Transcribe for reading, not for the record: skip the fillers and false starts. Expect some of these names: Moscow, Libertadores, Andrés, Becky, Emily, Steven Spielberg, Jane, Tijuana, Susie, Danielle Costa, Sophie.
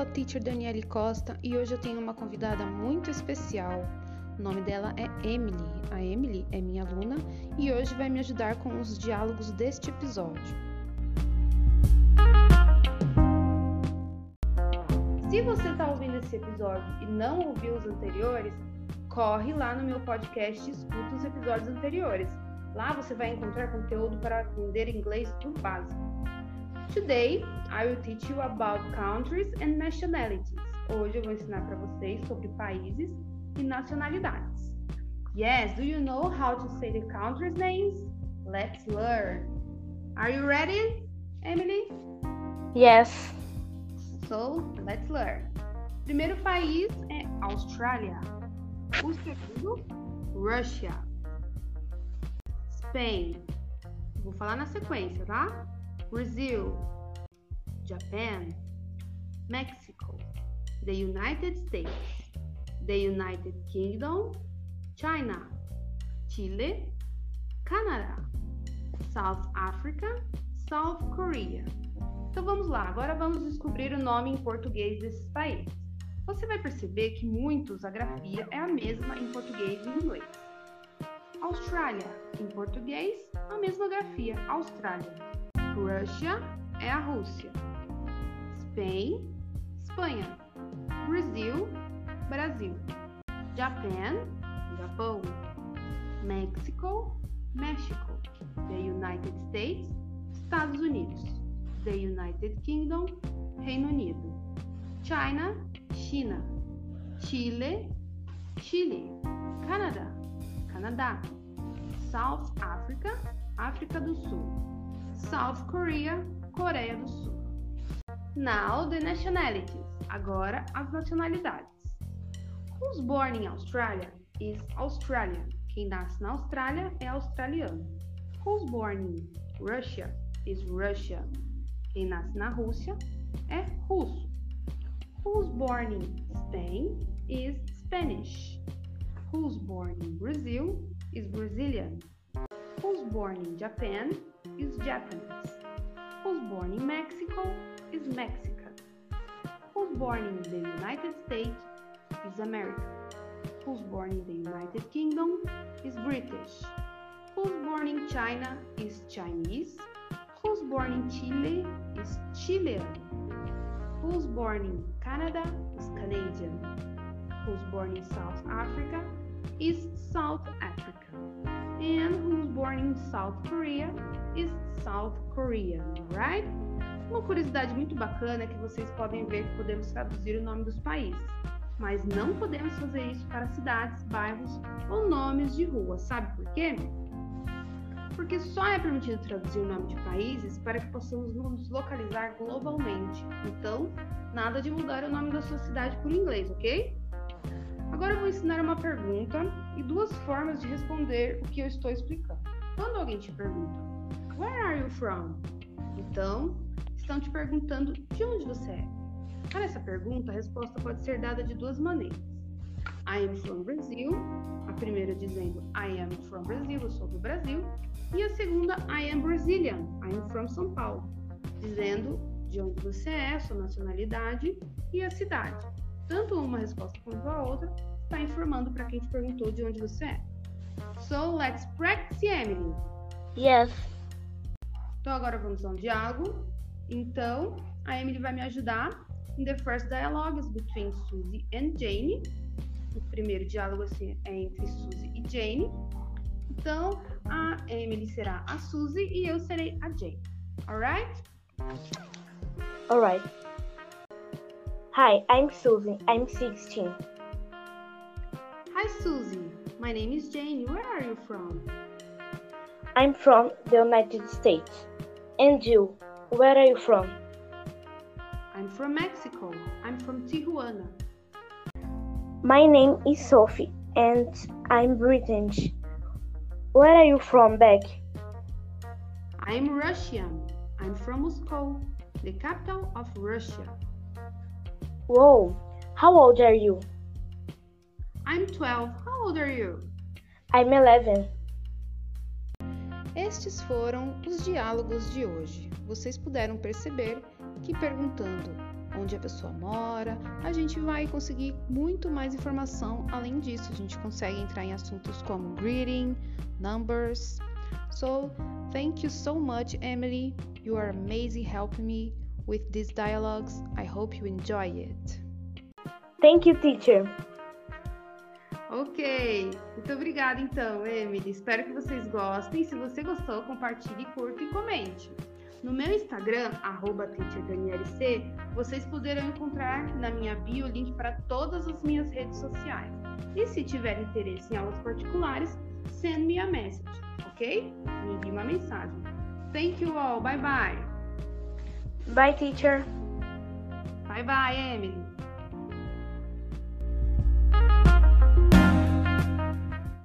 sou a teacher Danielle Costa e hoje eu tenho uma convidada muito especial. O nome dela é Emily. A Emily é minha aluna e hoje vai me ajudar com os diálogos deste episódio. Se você está ouvindo esse episódio e não ouviu os anteriores, corre lá no meu podcast e escuta os episódios anteriores. Lá você vai encontrar conteúdo para aprender inglês do básico. Today, I will teach you about countries and nationalities. Hoje eu vou ensinar para vocês sobre países e nacionalidades. Yes, do you know how to say the countries' names? Let's learn. Are you ready, Emily? Yes. So, let's learn. O primeiro país é Austrália. O segundo, Russia. Spain. Vou falar na sequência, tá? Brazil, Japan, Mexico, the United States, the United Kingdom, China, Chile, Canadá, South Africa, South Korea. Então vamos lá, agora vamos descobrir o nome em português desses países. Você vai perceber que muitos a grafia é a mesma em português e inglês. Austrália, em português, a mesma grafia, Austrália. Russia é a Rússia. Spain, Espanha. Brazil, Brasil. Japan, Japão. Mexico, México. The United States, Estados Unidos. The United Kingdom, Reino Unido. China, China. Chile, Chile. Canadá, Canadá. South Africa, África do Sul. South Korea, Coreia do Sul. Now the nationalities. Agora as nacionalidades. Who's born in Australia is Australian. Quem nasce na Austrália é australiano. Who's born in Russia is Russian. Quem nasce na Rússia é russo. Who's born in Spain is Spanish. Who's born in Brazil is Brazilian. Who's born in Japan is Japanese. Who's born in Mexico is Mexican. Who's born in the United States is American. Who's born in the United Kingdom is British. Who's born in China is Chinese. Who's born in Chile is Chilean. Who's born in Canada is Canadian. Who's born in South Africa is South African. And who's born in South Korea is South Korean, right? Uma curiosidade muito bacana é que vocês podem ver que podemos traduzir o nome dos países, mas não podemos fazer isso para cidades, bairros ou nomes de rua, sabe por quê? Porque só é permitido traduzir o nome de países para que possamos nos localizar globalmente. Então, nada de mudar o nome da sua cidade por inglês, ok? Agora eu vou ensinar uma pergunta e duas formas de responder o que eu estou explicando. Quando alguém te pergunta, where are you from? Então, estão te perguntando de onde você é. Para essa pergunta, a resposta pode ser dada de duas maneiras. I am from Brazil, a primeira dizendo I am from Brazil, eu sou do Brasil. E a segunda, I am Brazilian, I am from São Paulo, dizendo de onde você é, sua nacionalidade e a cidade. Tanto uma resposta quanto a outra está informando para quem te perguntou de onde você é. So, let's practice, Emily. Yes. Então, agora vamos a um diálogo. Então, a Emily vai me ajudar. In the first dialogue is between Susie and Jane. O primeiro diálogo é entre Susie e Jane. Então, a Emily será a Susie e eu serei a Jane. Alright? Alright. Hi, I'm Susie. I'm 16. Hi, Susie. My name is Jane. Where are you from? I'm from the United States. And you? Where are you from? I'm from Mexico. I'm from Tijuana. My name is Sophie, and I'm British. Where are you from, Becky? I'm Russian. I'm from Moscow, the capital of Russia. Whoa, how old are you? I'm 12. How old are you? I'm 11. Estes foram os diálogos de hoje. Vocês puderam perceber que perguntando onde a pessoa mora, a gente vai conseguir muito mais informação. Além disso, a gente consegue entrar em assuntos como greeting, numbers. So, thank you so much, Emily. You are amazing helping me with these dialogues. I hope you enjoy it. Thank you, teacher. Ok, muito obrigada então, Emily. Espero que vocês gostem. Se você gostou, compartilhe, curta e comente. No meu Instagram, @teacherdanielec, vocês poderão encontrar na minha bio o link para todas as minhas redes sociais. E se tiver interesse em aulas particulares, send me a message, ok? Me envie uma mensagem. Thank you all, bye bye. Bye, teacher. Bye bye, Emily.